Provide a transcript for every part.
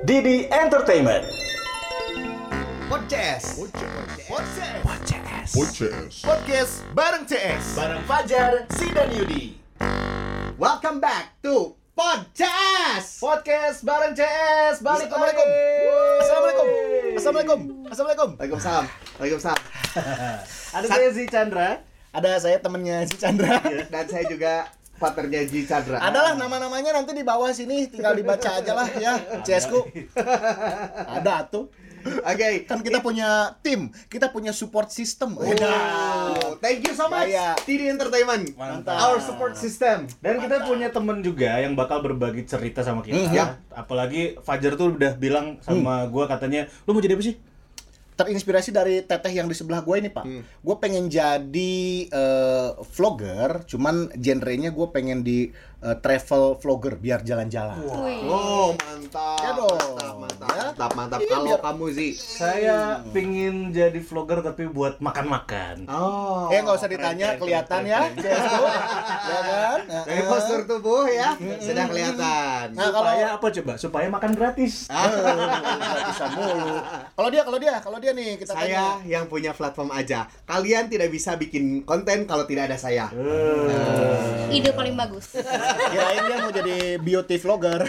Didi Entertainment. Podcast bareng CS, bareng Fajar, Si dan Yudi. Welcome back to Podcast bareng CS. Balik. Assalamualaikum. Waalaikumsalam. Ada saya Zichandra, ada saya temannya Zichandra, dan saya juga partnernya Zichandra. Adalah nama-namanya nanti di bawah sini, tinggal dibaca aja lah ya, Ceeskuh. Ada tuh. Okay. Kan kita punya tim, kita punya support system. Wow. Thank you so much. Tiri Entertainment. Mantap. Our support system. Dan kita punya temen juga yang bakal berbagi cerita sama kita. Apalagi Fajar tuh udah bilang sama gua, katanya, "Lu mau jadi apa sih?" Terinspirasi dari teteh yang di sebelah gue ini, Pak. Gue pengen jadi vlogger, cuman genrenya gue pengen di travel vlogger, biar jalan-jalan. Wow, mantap. Ya mantap. Kalau kamu sih, saya pingin jadi vlogger tapi buat makan-makan. Oh. Nggak usah ditanya, kelihatan ya. Ya kan? Dari postur tubuh ya, sudah kelihatan. Nah, supaya apa coba? Supaya makan gratis. Gratisan mulu. Kalau dia nih, kita saya tanya. Yang punya platform aja. Kalian tidak bisa bikin konten kalau tidak ada saya. Ide paling bagus. Kirain dia mau jadi beauty vlogger.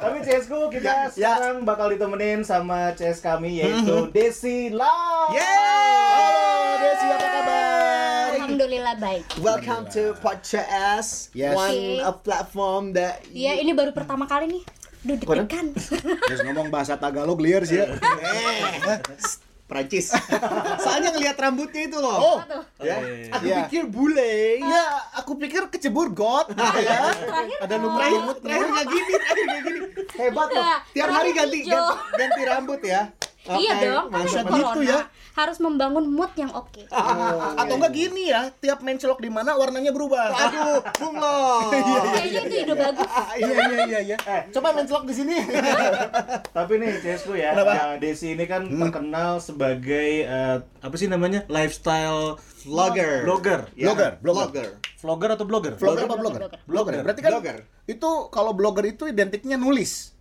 Tapi Ceeskuh, kita sekarang bakal ditemenin sama CS kami, yaitu Deecy Lauw. Halo Deecy, apa kabar? Alhamdulillah baik. Welcome to Podcast. One platform that ini baru pertama kali nih. Duh, deg-degan. Terus ngomong bahasa Tagalog liar sih ya. Perancis. Soalnya ngelihat rambutnya itu loh. Pikir bule. Ya, aku pikir kecebur got. Ya. Ada lumut rambut. Terakhir gini. Hebat loh. Tiap hari ganti rambut ya. Okay. Iya dong, karena corona ya, harus membangun mood yang oke. Atau enggak gini ya, tiap mencelok di mana warnanya berubah. Aduh, bunglon. Kayaknya itu ide bagus. Iya. Coba mencelok di sini. Tapi nih Ceeskuh ya, Deecy ini kan terkenal sebagai apa sih namanya? Lifestyle vlogger. Blogger. Berarti kan itu kalau blogger itu identiknya nulis.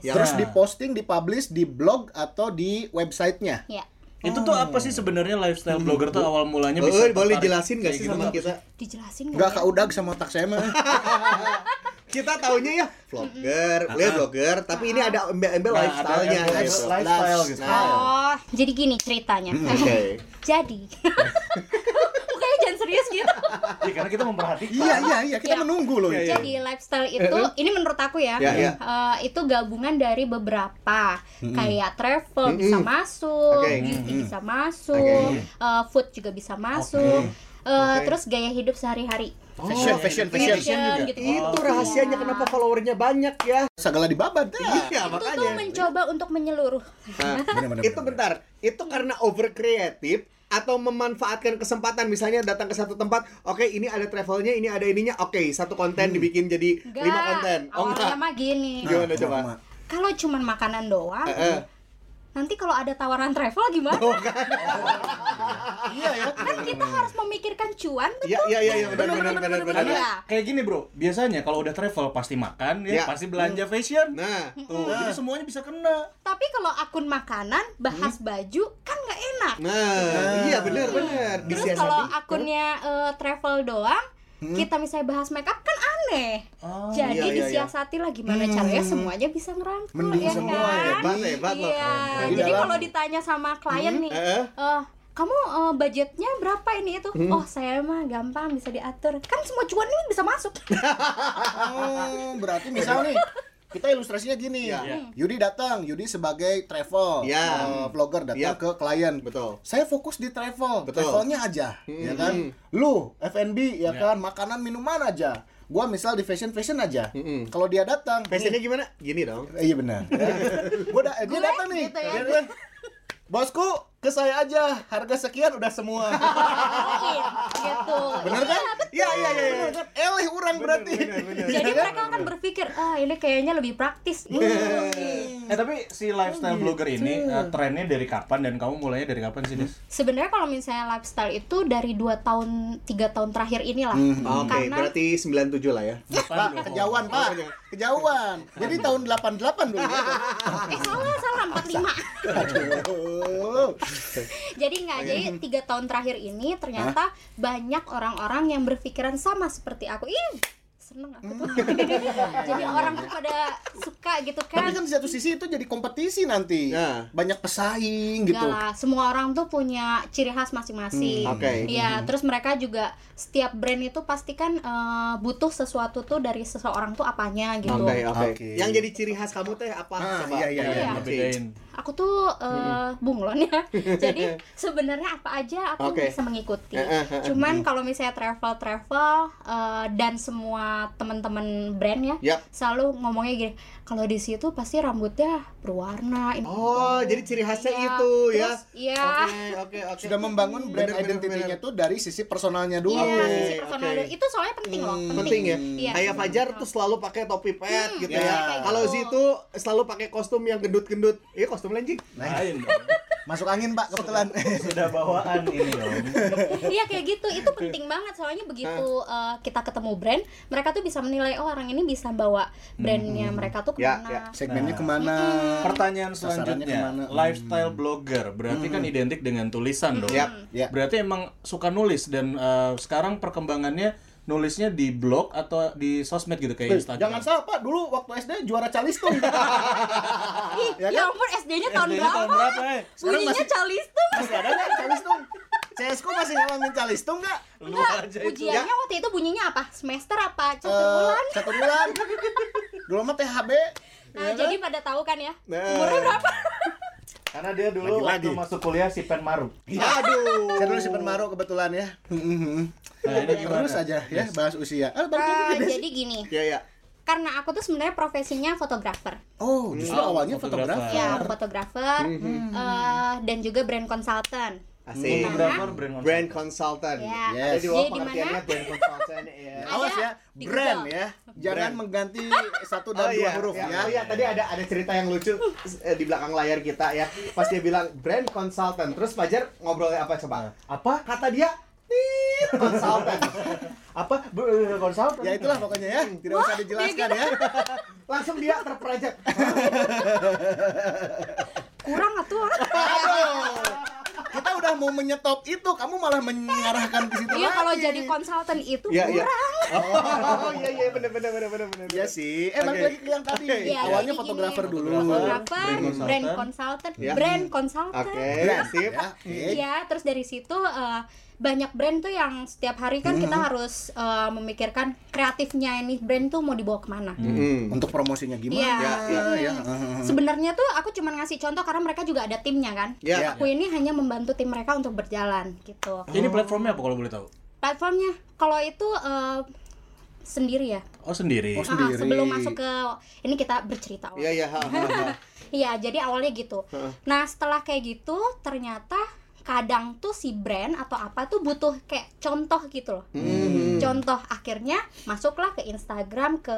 Terus diposting, dipublish, di blog atau di website-nya. Ya. Itu tuh apa sih sebenarnya lifestyle blogger tuh awal mulanya? Boleh jelasin nggak sih sama kita? Dijelasin nggak? Kak Udag sama tak saya mah. Kita taunya ya vlogger, blogger, tapi ini ada embel-embel lifestyle-nya. Lifestyle gitu. Oh, jadi gini ceritanya. Jadi. Kayaknya jangan serius gitu. Ya karena kita memperhatikan. Iya, kita menunggu loh. Jadi lifestyle itu, ini menurut aku ya, itu gabungan dari beberapa kayak travel bisa masuk, beauty bisa masuk, food juga bisa masuk, terus gaya hidup sehari-hari. Fashion juga. Gitu. Itu rahasianya kenapa followernya banyak ya. Segala dibabat. Iya, itu makanya. Itu mencoba untuk menyeluruh. Itu bentar. Itu karena over kreatif atau memanfaatkan kesempatan, misalnya datang ke satu tempat, ini ada travelnya, ini ada ininya, satu konten dibikin jadi 5 konten. Awalnya mah gini. Gimana coba? Kalau cuma makanan doang, nanti kalau ada tawaran travel gimana? Iya ya. Kan kita harus memikirkan cuan, betul? Iya, benar. Kayak gini, Bro. Biasanya kalau udah travel pasti makan ya, pasti belanja fashion. Nah, tuh. Jadi semuanya bisa kena. Tapi kalau akun makanan, bahas baju kan enggak enak. Nah, iya benar. Terus kalau akunnya travel doang, kita misalnya bahas makeup kan aneh. Jadi disiasati lah gimana caranya semuanya bisa ngerangkul. Mending ya semua kan? Hebat loh. Jadi kalau ditanya sama klien nih, kamu budgetnya berapa ini itu? Oh, saya mah gampang bisa diatur. Kan semua cuan ini bisa masuk. Berarti misalnya nih, kita ilustrasinya gini ya. Yudi datang, Yudi sebagai travel vlogger datang ke klien. Betul. Saya fokus di travel, travelnya aja, ya kan. Lu F&B ya kan, makanan minuman aja. Gua misal di fashion aja. Kalau dia datang, fashionnya gimana? Gini dong. Iya benar. Dia datang nih. Gitu ya. Bosku, ke saya aja, harga sekian udah semua. Bener kan? Iya. Eleh orang berarti. Jadi mereka akan berpikir, mikir, ah ini kayaknya lebih praktis. Tapi si lifestyle blogger ini trennya dari kapan dan kamu mulainya dari kapan sih, Des? Sebenarnya kalau misalnya lifestyle itu dari 2 tahun, 3 tahun terakhir inilah. Oke, berarti 97 lah ya. Pak, kejauhan, Pak. Kejauhan. Jadi tahun 88 dulu. Salah, 45. Jadi enggak, jadi 3 tahun terakhir ini ternyata banyak orang-orang yang berpikiran sama seperti aku. Seneng aku tuh. Jadi orang tuh pada suka gitu kan. Tapi kan di satu sisi itu jadi kompetisi nanti. Ya. Banyak pesaing gitu. Enggak lah, semua orang tuh punya ciri khas masing-masing. Ya, terus mereka juga setiap brand itu pasti kan butuh sesuatu tuh dari seseorang tuh apanya gitu. Yang jadi ciri khas kamu teh apa? Aku tuh bunglon ya. Jadi sebenarnya apa aja aku bisa mengikuti. Cuman kalau misalnya travel-travel dan semua teman-teman brand ya selalu ngomongnya gini, kalau di situ pasti rambutnya berwarna ini. Jadi ciri khasnya itu ya. Oke. Sudah membangun brand identity-nya tuh dari sisi personalnya dulu. Sisi personal itu soalnya penting loh. Penting ya. Kayak Fajar tuh selalu pakai topi pet gitu ya. Kalau si itu selalu pakai kostum yang gendut-gendut. Iya, kostum lencing. Masuk angin, Pak, kebetulan. Sudah bawaan ini loh. Iya kayak gitu. Itu penting banget soalnya begitu kita ketemu brand, mereka tuh bisa menilai, oh orang ini bisa bawa brandnya mereka tuh kemana, segmennya kemana. Pertanyaan selanjutnya, lifestyle blogger berarti kan identik dengan tulisan dong. Berarti emang suka nulis dan sekarang perkembangannya nulisnya di blog atau di sosmed gitu kayak Instagram. Jangan salah, Pak, dulu waktu SD juara Calistung. Ya ampun, SD-nya tahun berapa? Bunyinya Calistung. Masih ada nggak Calistung? Ceeskuh masih ngalamin Calistung nggak? Enggak, ujiannya waktu itu bunyinya apa? Semester apa? Satu bulan. Dulu mah THB. Jadi pada tahu kan ya, umurnya berapa? Karena dia dulu waktu masuk kuliah si Pen Maru. Aduh. Saya dulu si Pen Maru kebetulan ya. Terus aja ya bahas usia. Jadi gini. Iya. Karena aku tuh sebenarnya profesinya fotografer. Justru awalnya fotografer. Ya, fotografer dan juga brand consultant. Asik. Brand consultant. Ya. Jadi dimana? Brand consultant ya. Awas ya, brand ya. Jangan mengganti satu dan dua huruf ya. Oh iya, tadi ada cerita yang lucu di belakang layar kita ya. Pas dia bilang brand consultant, terus Fajar ngobrolnya apa coba? Apa? Kata dia konsultan. Apa? Konsultan. Ya itulah pokoknya ya. Tidak usah dijelaskan ya. Langsung dia terperajak. Kurang atuh. Kita udah mau menyetop itu, kamu malah mengarahkan ke situ lagi. Iya, kalau jadi konsultan itu kurang. Iya, benar. Iya sih. Balik lagi ke yang tadi. Awalnya fotografer dulu. Fotografer, brand consultant, brand consultant. Iya, terus dari situ banyak brand tuh yang setiap hari kan kita harus memikirkan kreatifnya ini brand tuh mau dibawa kemana untuk promosinya gimana sebenarnya tuh aku cuma ngasih contoh karena mereka juga ada timnya kan aku ini hanya membantu tim mereka untuk berjalan gitu. Ini platformnya apa kalau boleh tahu? Platformnya kalau itu sendiri ya. Sendiri. Sebelum masuk ke ini kita bercerita. Iya, jadi awalnya gitu. Nah setelah kayak gitu ternyata kadang tuh si brand atau apa tuh butuh kayak contoh gitu loh. Contoh, akhirnya masuklah ke Instagram, ke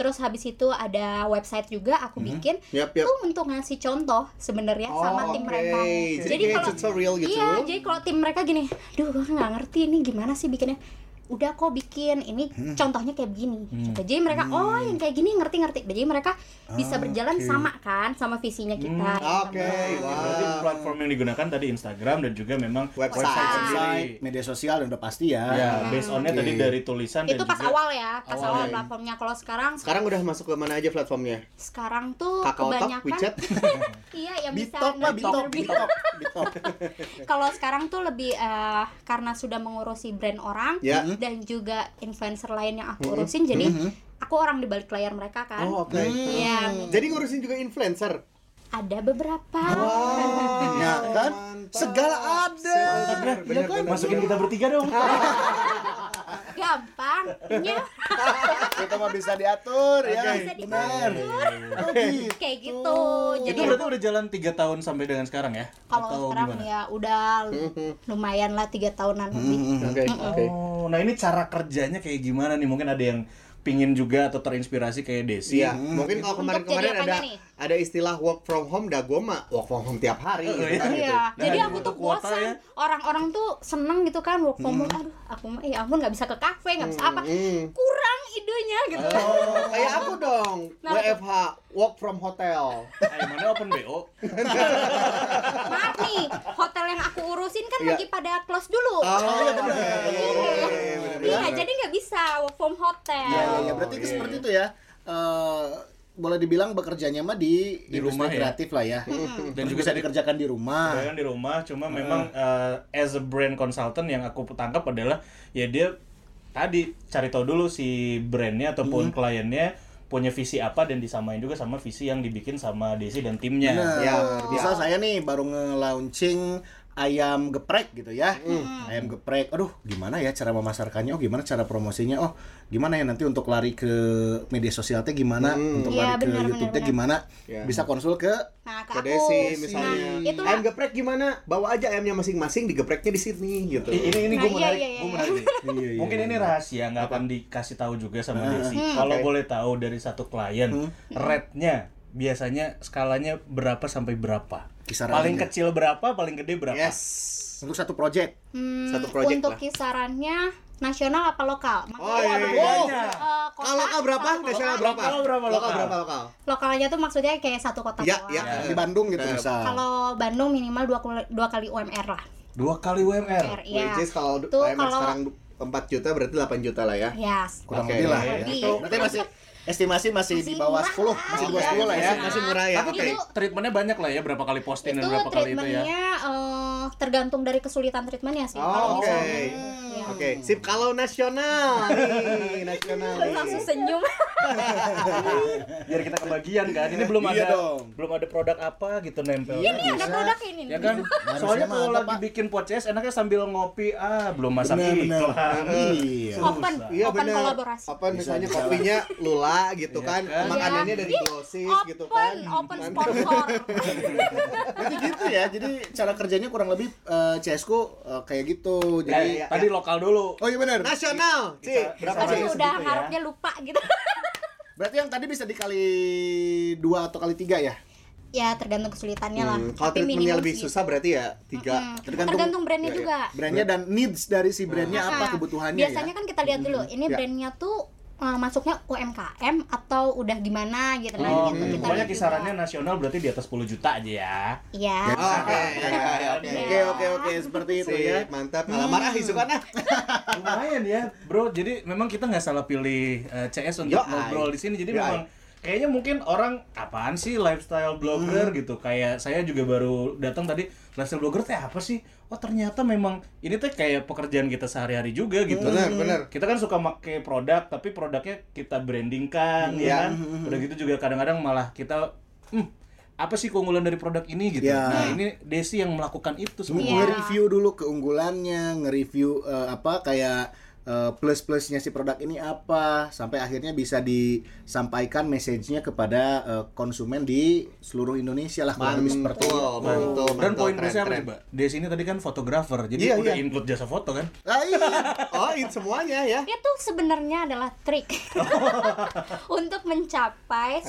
terus habis itu ada website juga aku bikin tuh untuk ngasih contoh sebenarnya sama tim mereka. Jadi kalau tutorial gitu. Iya, jadi kalau tim mereka gini, duh gue nggak ngerti ini gimana sih bikinnya. Udah kok bikin ini contohnya kayak begini. Jadi mereka yang kayak gini ngerti. Jadi mereka bisa berjalan sama kan sama visinya kita. Berarti platform yang digunakan tadi Instagram dan juga memang website media sosial dan udah pasti ya. Based on-nya tadi dari tulisan itu dan pas juga awal ya. Pas awal platformnya. Kalau sekarang udah masuk ke mana aja platformnya? Sekarang tuh Kakao kebanyakan WeChat. Iya, yang bisa Bitok. Kalau sekarang tuh lebih karena sudah mengurusi brand orang dan juga influencer lain yang aku urusin, jadi aku orang di balik layar mereka kan. Jadi ngurusin juga influencer? Ada beberapa. Ya kan? Segala ada. Masukin kita bertiga dong. Gampangnya. Kita mah bisa diatur ya. Benar. Kayak gitu. Jadi itu berarti udah jalan 3 tahun sampai dengan sekarang ya? Kalau sekarang gimana? Ya udah lumayan lah 3 tahunan lebih. Nah ini cara kerjanya kayak gimana nih? Mungkin ada yang pingin juga atau terinspirasi kayak Deecy. Iya. Mungkin kalau kemarin-kemarin ada istilah work from home, dah gue mah work from home tiap hari. Iya. Gitu. Nah, jadi aku tuh bosan. Ya. Orang-orang tuh seneng gitu kan work from home. Aduh, aku mah ya ampun nggak bisa ke kafe, nggak bisa apa. Kurang idenya gitu. Oh, kayak aku dong. Nah, WFH, work from hotel. Ayo mana open BO. Maaf nih, hotel yang aku urusin kan lagi pada close dulu. Oh iya benar. Iya, jadi nggak bisa work from hotel. Ya, berarti seperti itu ya. Boleh dibilang bekerjanya mah di rumah kreatif ya? Lah ya. Dan juga bisa dikerjakan di rumah. Dikerjakan di rumah, cuma memang as a brand consultant yang aku tangkap adalah ya dia tadi cari tahu dulu si brandnya ataupun kliennya punya visi apa dan disamain juga sama visi yang dibikin sama Deecy dan timnya. Nah, ya, misal saya nih baru nge-launching ayam geprek gitu ya. Ayam geprek. Aduh, gimana ya cara memasarkannya? Oh, gimana cara promosinya? Oh, gimana ya nanti untuk lari ke media sosialnya gimana? Untuk lari ke YouTube-nya gimana? Ya. Bisa konsul ke Deecy misalnya. Nah, ayam geprek gimana? Bawa aja ayamnya masing-masing, digepreknya di sini gitu. Ini gue menarik. Mungkin ini rahasia, enggak akan dikasih tahu juga sama Deecy. Kalau boleh tahu dari satu klien, rate-nya biasanya skalanya berapa sampai berapa? Kisaran paling kecil berapa, paling gede berapa? Yes. Untuk satu project. Untuk kisarannya nasional apa lokal? Lokal berapa? Nasional berapa? Lokal berapa? Lokalnya tuh maksudnya kayak satu kota doang. Ya. Di Bandung gitu misal. Kalau Bandung minimal 2 kali UMR lah. 2 kali UMR. Iya. Which is kalau UMR sekarang 4 juta berarti 8 juta lah ya. Yes. Kurang lebih lah ya. Berarti Estimasi masih di bawah 10, masih di bawah 10 lah ya, masih murah ya. Tapi treatmentnya banyak lah ya, berapa kali posting dan berapa kali itu ya. Treatmentnya tergantung dari kesulitan treatmentnya sih. Oke. Sip, kalau nasional nih, langsung senyum. Biar kita kebagian kan. Ini belum ada produk apa gitu nempel. Ini ada produk ini. Ya kan? Soalnya kalau lagi bikin podcast enaknya sambil ngopi, belum masak iklan. Open kolaborasi. Open misalnya kopinya Lula gitu kan, makanannya dari Glossis gitu kan. Open sponsor. Jadi gitu ya. Jadi cara kerjanya kurang lebih Ceeskuh kayak gitu. Jadi tadi lokal dulu. Oh iya benar. Nasional. Berarti udah harapnya lupa gitu. Berarti yang tadi bisa dikali 2 atau kali 3 ya? Ya tergantung kesulitannya lah. Kalau treatmentnya lebih susah berarti ya 3. Tergantung brandnya juga. Brandnya dan needs dari si brandnya apa kebutuhannya. Biasanya kan kita lihat dulu ini brandnya tuh masuknya UMKM atau udah gimana gitu kan gitu. Pokoknya kisarannya nasional berarti di atas 10 juta aja ya. Iya. Oke, seperti itu ya. Mantap. Marah isukannya. Lumayan ya, Bro. Jadi memang kita enggak salah pilih CS untuk ngobrol di sini. Jadi memang kayaknya mungkin orang apaan sih lifestyle blogger gitu. Kayak saya juga baru datang tadi, lifestyle blogger teh apa sih? Oh ternyata memang ini teh kayak pekerjaan kita sehari-hari juga gitu. Benar. Kita kan suka make produk tapi produknya kita brandingkan ya kan. Udah gitu juga kadang-kadang malah kita apa sih keunggulan dari produk ini gitu. Yeah. Nah, ini Deecy yang melakukan itu sebenarnya. Nge-review dulu keunggulannya, nge-review plus-plusnya si produk ini apa sampai akhirnya bisa disampaikan message-nya kepada konsumen di seluruh Indonesia lah. Mantul. Dan poin besar apa coba? Deecy ini tadi kan fotografer, jadi udah include jasa foto kan? Iya, semuanya ya. Itu sebenarnya adalah trik untuk mencapai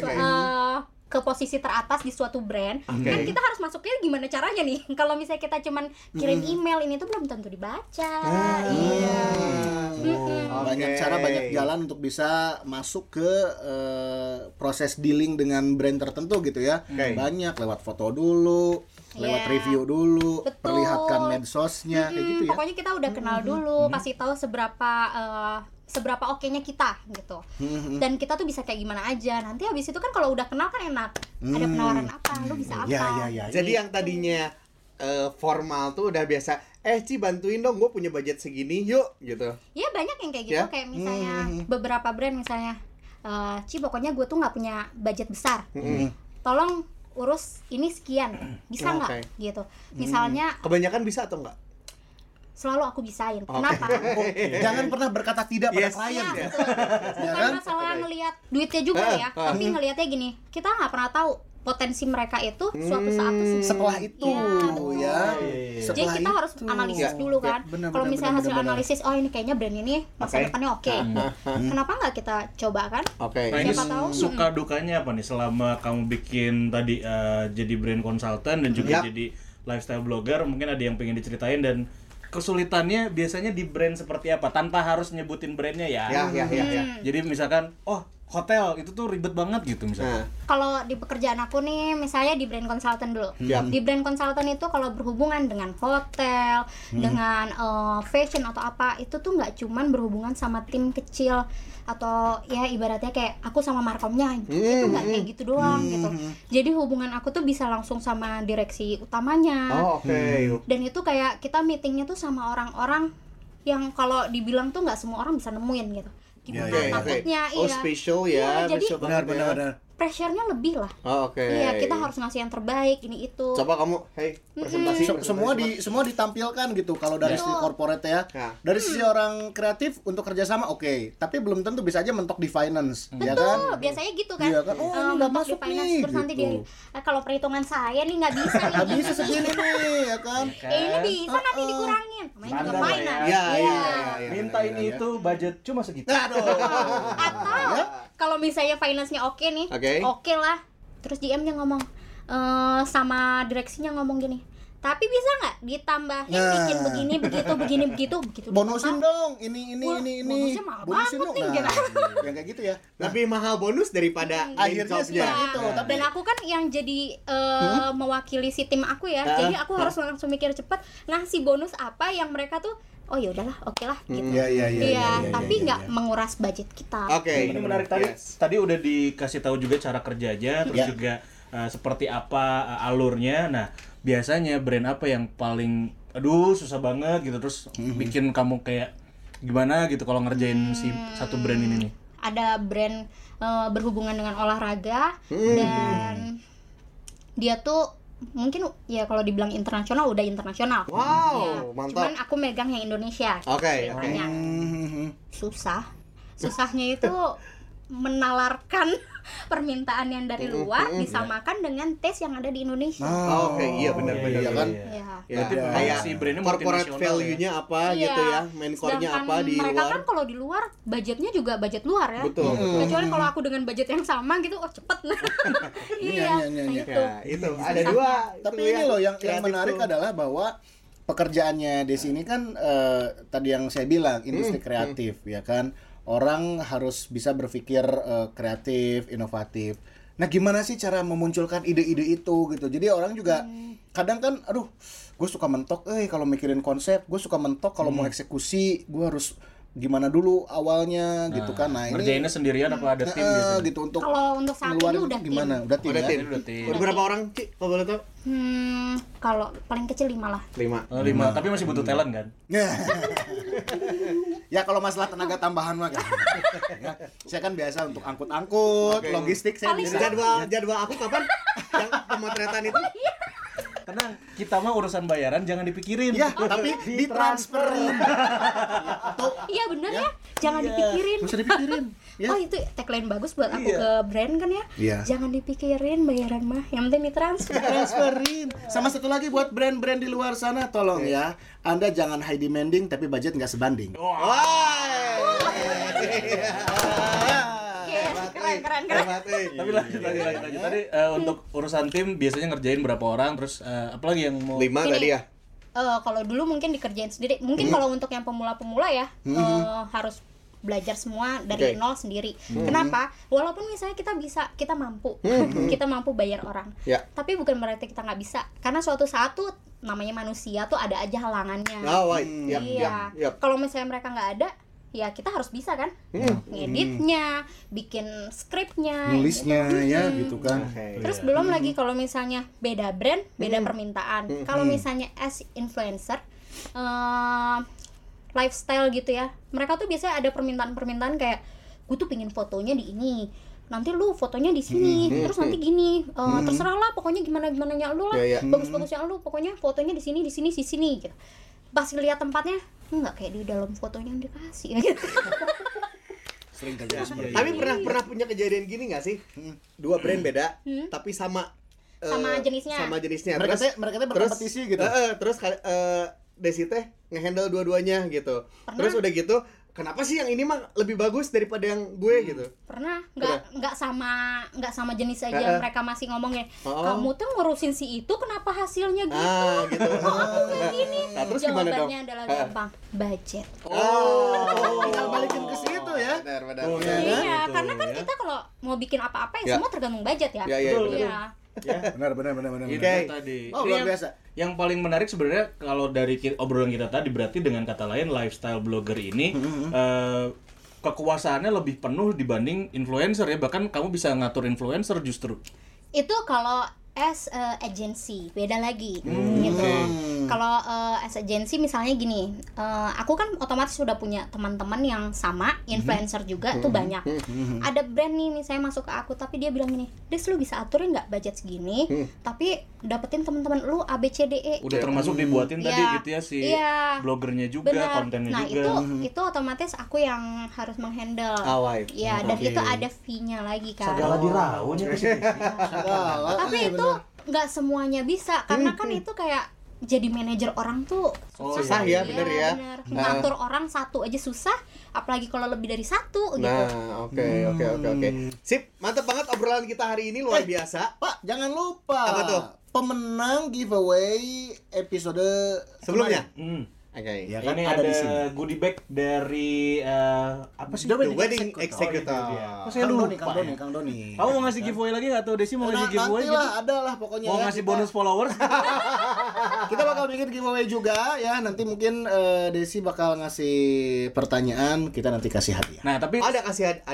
ke posisi teratas di suatu brand. Kan kita harus masuknya gimana caranya nih? Kalau misalnya kita cuman kirim email ini tuh belum tentu dibaca. Banyak cara, banyak jalan untuk bisa masuk ke proses dealing dengan brand tertentu gitu ya. Banyak lewat foto dulu, lewat review dulu, perlihatkan medsosnya kayak gitu ya. Pokoknya kita udah kenal dulu, kasih tahu seberapa okenya kita gitu. Dan kita tuh bisa kayak gimana aja. Nanti habis itu kan kalau udah kenal kan enak. Ada penawaran apa, lu bisa apa. Ya. Jadi yang tadinya formal tuh udah biasa, Ci bantuin dong, gue punya budget segini, yuk gitu. Ya banyak yang kayak gitu, kayak misalnya beberapa brand misalnya, Ci pokoknya gue tuh gak punya budget besar. Tolong urus ini sekian, bisa gak? Gitu. Misalnya kebanyakan bisa atau enggak? Selalu aku bisain. Kenapa? Jangan pernah berkata tidak pada klien ya. Bukan masalah ngelihat duitnya juga ya, tapi ngelihatnya gini, kita nggak pernah tahu potensi mereka itu suatu saat setelah itu Jadi kita harus analisis dulu kan. Kalau misalnya hasil analisis oh ini kayaknya brand ini masa depannya kenapa nggak kita coba kan? Nah, siapa tahu suka dukanya apa nih selama kamu bikin tadi jadi brand consultant dan juga jadi lifestyle blogger, mungkin ada yang pengen diceritain dan kesulitannya biasanya di brand seperti apa tanpa harus nyebutin brandnya ya. Jadi misalkan hotel itu tuh ribet banget gitu misalnya. Kalau di pekerjaan aku nih misalnya di brand consultant dulu. Di brand consultant itu kalau berhubungan dengan hotel, dengan fashion atau apa, itu tuh nggak cuman berhubungan sama tim kecil atau ya ibaratnya kayak aku sama markomnya itu nggak kayak gitu doang gitu. Jadi hubungan aku tuh bisa langsung sama direksi utamanya. Dan itu kayak kita meetingnya tuh sama orang-orang yang kalau dibilang tuh nggak semua orang bisa nemuin gitu. Spesial ya, jadi benar-benar pressure-nya lebih lah. Iya, kita harus ngasih yang terbaik ini itu. Coba kamu, presentasi semua ditampilkan gitu. Kalau dari sisi corporate ya, dari sisi orang kreatif untuk kerjasama tapi belum tentu bisa aja mentok di finance, ya kan? Betul, biasanya gitu kan. Iya kan? Ini nggak masuk finance, nih. Terus gitu. Nanti dia, kalau perhitungan saya nih nggak bisa. Nggak bisa segini nih, ya kan? Ini bisa nanti dikurangin, ngapain nanti? Minta ini itu budget cuma segitu. Atau kalau misalnya finance-nya nih. Oke lah. Terus GM-nya ngomong sama direksinya ngomong gini. Tapi bisa nggak ditambahin bikin begini begitu begini begitu begitu. Bonusin dong ini. Bonusin dong. Yang kayak gitu ya. Lebih mahal bonus daripada akhirnya gitu. Dan aku kan yang jadi mewakili si tim aku ya. Jadi aku harus langsung mikir cepat ngasih bonus apa yang mereka tuh oh ya udahlah, okelah gitu. Tapi nggak menguras budget kita. Ini menarik tadi. Tadi udah dikasih tahu juga cara kerjanya, terus juga seperti apa alurnya. Nah, biasanya brand apa yang paling susah banget gitu terus bikin kamu kayak gimana gitu kalau ngerjain si satu brand ini nih? Ada brand berhubungan dengan olahraga dan dia tuh mungkin ya kalau dibilang internasional udah internasional. Mantap. Cuman aku megang yang Indonesia. Susahnya itu menalarkan permintaan yang dari luar disamakan dengan tes yang ada di Indonesia. Benar-benar kan. Berarti kayak si brandnya corporate value-nya apa gitu ya, main core-nya apa di luar. Mereka kan kalau di luar budgetnya juga budget luar ya. Kecuali kalau aku dengan budget yang sama gitu, cepet lah. Itu ada dua. Tapi ini loh yang menarik adalah bahwa pekerjaannya di sini kan tadi yang saya bilang industri kreatif ya kan. Orang harus bisa berpikir kreatif, inovatif. Nah, gimana sih cara memunculkan ide-ide itu gitu? Jadi orang juga kadang kan, aduh, gue suka mentok, kalau mikirin konsep, gue suka mentok kalau mau eksekusi, gue harus gimana dulu awalnya gitu kan. Nah, ngerjainnya sendirian apa ada tim gitu untuk kalau untuk saat ini udah gimana? Tim. Udah tim. Berapa orang, Ci? Kalau boleh tahu? Kalau paling kecil 5 lah. 5. Tapi masih butuh talent kan? Ya kalau masalah tenaga tambahan mah kan. Saya kan biasa untuk angkut-angkut, logistik saya bisa. Jadwal aku kapan? Yang pemotretan itu? Tenang, kita mah urusan bayaran jangan dipikirin. Ya, tapi ditransferin. Iya benar ya, jangan dipikirin. Mesti dipikirin. Ya. Oh itu tagline bagus buat aku ke brand kan ya. Jangan dipikirin bayaran mah, yang penting ditransfer. Transferin. Sama satu lagi buat brand-brand di luar sana, tolong ya. Anda jangan high demanding tapi budget nggak sebanding. Keren. Tapi lanjut. Tadi untuk urusan tim biasanya ngerjain berapa orang, terus apalagi yang mau 5 tadi ya? Kalau dulu mungkin dikerjain sendiri. Mungkin kalau untuk yang pemula-pemula ya harus belajar semua dari nol sendiri. Kenapa? Walaupun misalnya kita mampu bayar orang, tapi bukan berarti kita nggak bisa. Karena suatu saat tuh namanya manusia tuh ada aja halangannya. Kalau misalnya mereka nggak ada, ya kita harus bisa kan ngeditnya, bikin skripnya, nulisnya gitu. Gitu kan. Terus belum lagi kalau misalnya beda brand, beda permintaan. Kalau misalnya as influencer lifestyle gitu ya, mereka tuh biasanya ada permintaan-permintaan kayak gue tuh pingin fotonya di ini, nanti lu fotonya di sini, terus nanti gini, terserah lah pokoknya gimana-gimananya lu lah, bagus-bagusnya lu, pokoknya fotonya di sini gitu. Pas lihat tempatnya nggak kayak di dalam fotonya yang dikasih gitu. Sering terjadi seperti itu. Tapi pernah punya kejadian gini nggak sih? Dua brand beda, tapi sama jenisnya. Mereka berkompetisi gitu. Terus Deecy teh ngehandle dua-duanya gitu. Pernah. Terus udah gitu, kenapa sih yang ini mah lebih bagus daripada yang gue gitu? Pernah, nggak sama jenis aja. Mereka masih ngomongnya, kamu tuh ngurusin si itu kenapa hasilnya gitu? Ah, gitu. Oh, aku kayak gini. Nah, terus jawabannya adalah gampang, budget. Oh, tinggal balikin ke situ ya. Benar. Iya, gitu. Karena kan kita kalau mau bikin apa-apa yang semua tergantung budget ya. Iya. Ya, benar. Okay. Tadi. Oh, luar biasa. Yang paling menarik sebenarnya kalau dari obrolan kita tadi, berarti dengan kata lain lifestyle blogger ini kekuasaannya lebih penuh dibanding influencer ya, bahkan kamu bisa ngatur influencer justru. Itu kalau as agency, beda lagi gitu. Kalau as agency misalnya gini, aku kan otomatis sudah punya teman-teman yang sama, influencer juga tuh banyak. Ada brand nih misalnya masuk ke aku, tapi dia bilang gini, Des, lu bisa aturin nggak budget segini, tapi dapetin teman-teman lu ABCDE. Udah termasuk dibuatin tadi gitu ya si bloggernya juga, kontennya juga. Nah itu otomatis aku yang harus menghandle. Ya, dan itu ada fee-nya lagi kan. Segala diraun ya. Tapi itu nggak semuanya bisa, karena kan itu kayak jadi manajer orang tuh susah ya, bener. Ngatur orang satu aja susah, apalagi kalau lebih dari satu gitu. Nah, oke. Sip, mantap banget obrolan kita hari ini, luar biasa. Pak, jangan lupa apa tuh? Pemenang giveaway episode sebelumnya. Okay. Ya kan ini ada goodie bag dari apa sih? The Wedding Executive. Oh, saya lupa. Kang Doni. Kamu mau ngasih giveaway lagi nggak atau Deecy mau ngasih giveaway gitu? Ada lah pokoknya. Mau ngasih bonus followers? Kita bakal bikin giveaway juga ya. Nanti mungkin Deecy bakal ngasih pertanyaan, kita nanti kasih hadiah. Nah, tapi ada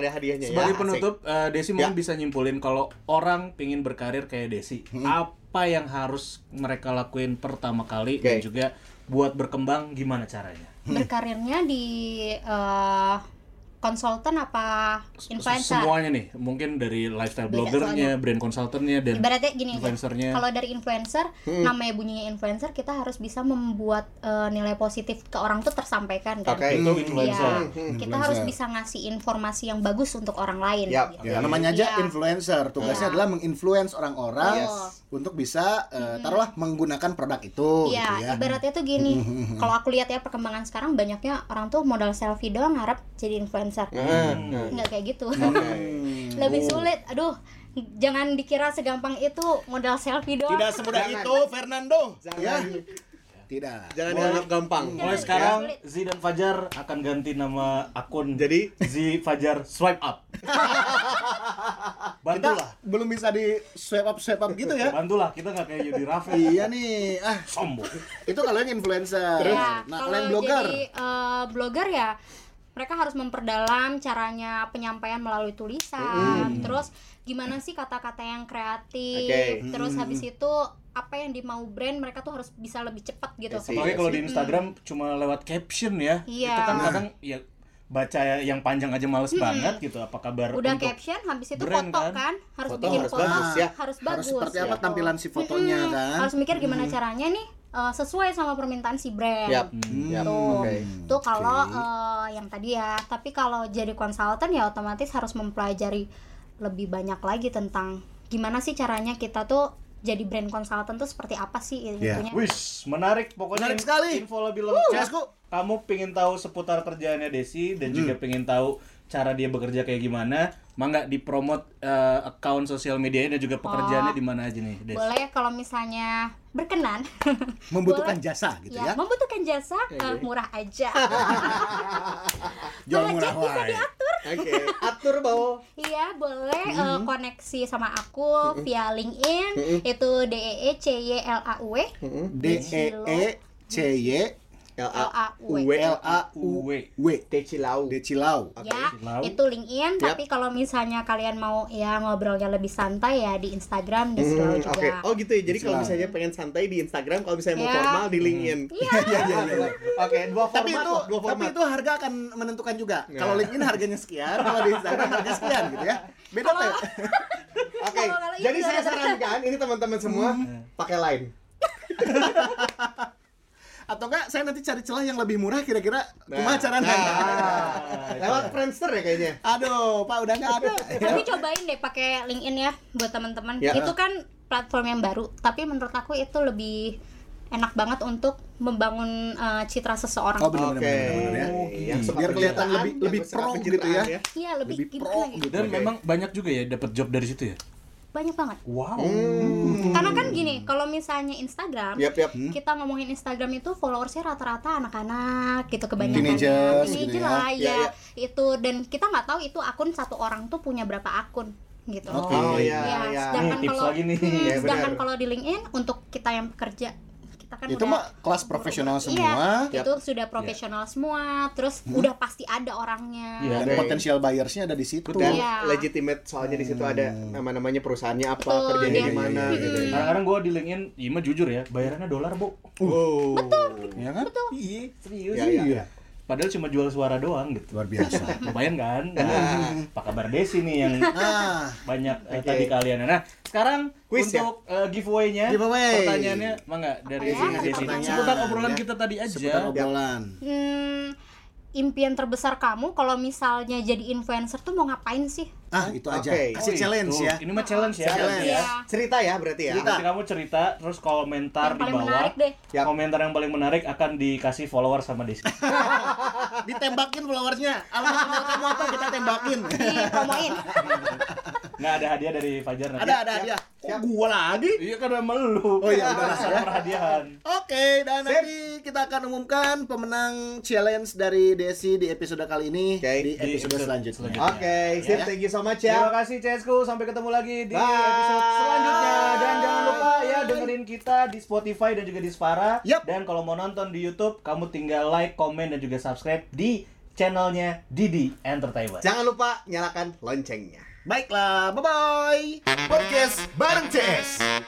hadiahnya sebagai penutup, Deecy mungkin bisa nyimpulin kalau orang pengin berkarir kayak Deecy, apa yang harus mereka lakuin pertama kali dan juga buat berkembang gimana caranya? Berkarirnya di konsultan apa influencer? Semuanya nih, mungkin dari lifestyle bloggernya, brand konsultannya, dan ibaratnya gini, influencernya. Kalau dari influencer, namanya bunyinya influencer, kita harus bisa membuat nilai positif ke orang tuh tersampaikan kan? Itu influencer. Ya, kita harus bisa ngasih informasi yang bagus untuk orang lain. Namanya aja influencer, tugasnya adalah menginfluence orang-orang untuk bisa taruhlah menggunakan produk itu. Iya, gitu ya. Ibaratnya tuh gini, kalau aku lihat ya perkembangan sekarang banyaknya orang tuh modal selfie doang harap jadi influencer. Nggak kayak gitu. Lebih sulit. Aduh, jangan dikira segampang itu modal selfie doang. Tidak semudah itu, Fernando. Tidak. Jangan dianggap gampang. Mulai sekarang Si dan Fajar akan ganti nama akun jadi Si Fajar Swipe Up. Bantulah. Kita belum bisa di swipe up gitu ya. Bantulah, kita enggak kayak Yudi Raffi. Iya nih. Sombong. Itu kalau yang influencer. Ya, nah, kalau yang blogger. Jadi blogger ya mereka harus memperdalam caranya penyampaian melalui tulisan. Terus gimana sih kata-kata yang kreatif. Terus habis itu apa yang dimau brand mereka tuh harus bisa lebih cepat gitu. Apalagi kalau di Instagram cuma lewat caption ya. Itu kan kadang ya baca yang panjang aja males banget gitu. Apa kabar udah untuk caption, habis itu brand, foto kan? Harus foto, bikin foto harus bagus. Harus seperti apa tampilan si fotonya kan? Harus mikir gimana caranya nih sesuai sama permintaan si brand. Tuh kalau yang tadi ya. Tapi kalau jadi konsultan ya otomatis harus mempelajari lebih banyak lagi tentang gimana sih caranya kita tuh jadi brand konsultan tuh seperti apa sih intinya? Wis, menarik pokoknya. Menarik sekali. Info lebih lengkap. Kamu pengen tahu seputar kerjaannya Deecy dan juga pengen tahu cara dia bekerja kayak gimana? Mangga dipromot account sosial medianya dan juga pekerjaannya di mana aja nih, Des? Boleh kalau misalnya berkenan. Membutuhkan jasa gitu ya. Membutuhkan jasa, murah aja. Jangan murah bisa diatur. Atur bawah. Iya, boleh koneksi sama aku via LinkedIn, itu DeecyLauw. DeecyLauw. Deecy Lauw. Itu LinkedIn. Tapi kalau misalnya kalian mau ya ngobrolnya lebih santai ya di Instagram Deecy Lauw juga. Oh gitu ya. Jadi kalau misalnya pengen santai di Instagram, kalau misalnya mau formal di LinkedIn. Iya. Oke, dua format. Tapi itu harga akan menentukan juga. Kalau LinkedIn harganya sekian, kalau di Instagram harganya sekian gitu ya. Beda lah. Oke. Jadi saya sarankan ini teman-teman semua pakai Line. atau enggak saya nanti cari celah yang lebih murah kira-kira kumacaran. Lewat Friendster ya kayaknya. Aduh, Pak udah enggak ada. Tapi cobain deh pakai LinkedIn ya buat teman-teman. Ya. Itu kan platform yang baru, tapi menurut aku itu lebih enak banget untuk membangun citra seseorang. Oh benar-benar ya. Biar kelihatan lebih pro gitu ya. Iya, lebih pro gitu. Dan memang banyak juga ya dapat job dari situ ya. Banyak banget. Wow. Karena kan gini, kalau misalnya Instagram, kita ngomongin Instagram itu followersnya rata-rata anak-anak gitu kebanyakan. Teenager lah ya. Itu dan kita nggak tahu itu akun satu orang tuh punya berapa akun gitu. Oh iya. Sedangkan kalau di LinkedIn untuk kita yang pekerja. Kan itu mah kelas profesional semua. Iya, itu sudah profesional semua. Terus udah pasti ada orangnya. Ya, dan potensial buyersnya ada di situ. Dan legitimate soalnya di situ ada nama-namanya perusahaannya apa, kerjanya di mana gitu. Kadang-kadang gua di LinkedIn, Ima jujur ya, bayarannya dolar, Bu. Wow. Betul. Iya kan? Betul. Iya, serius. Iya. Padahal cuma jual suara doang gitu. Luar biasa. Lumayan kan? Pak kabar Desi nih yang banyak tadi kalian. Nah, sekarang quiz, untuk giveaway-nya, pertanyaannya mangga dari Desi. Seputar obrolan kita tadi aja. Seputar obrolan. Impian terbesar kamu kalau misalnya jadi influencer tuh mau ngapain sih? Ah, itu aja. Kasih challenge ya. Ini mah challenge ya. Cerita ya berarti ya. Nanti kamu cerita terus komentar di bawah. Komentar yang paling menarik akan dikasih follower sama Desi. Ditembakin followersnya. Alamat kamu apa kita tembakin. Promoin. Nggak ada hadiah dari Fajar nanti. Ada hadiah. Kok gua lagi? Iya kan sama lu. Oh iya udah sama hadiahan. Oke, dan nanti kita akan umumkan pemenang challenge dari Desi di episode kali ini, di episode selanjutnya. Oke, sip, thank you so much ya. Terima kasih Ceeskuh, sampai ketemu lagi di episode selanjutnya. Dan jangan lupa ya dengerin kita di Spotify dan juga di Spara. Dan kalau mau nonton di YouTube, kamu tinggal like, komen, dan juga subscribe di channelnya Didi Entertainment. Jangan lupa nyalakan loncengnya. Baiklah, bye-bye. Podcast bareng Cees.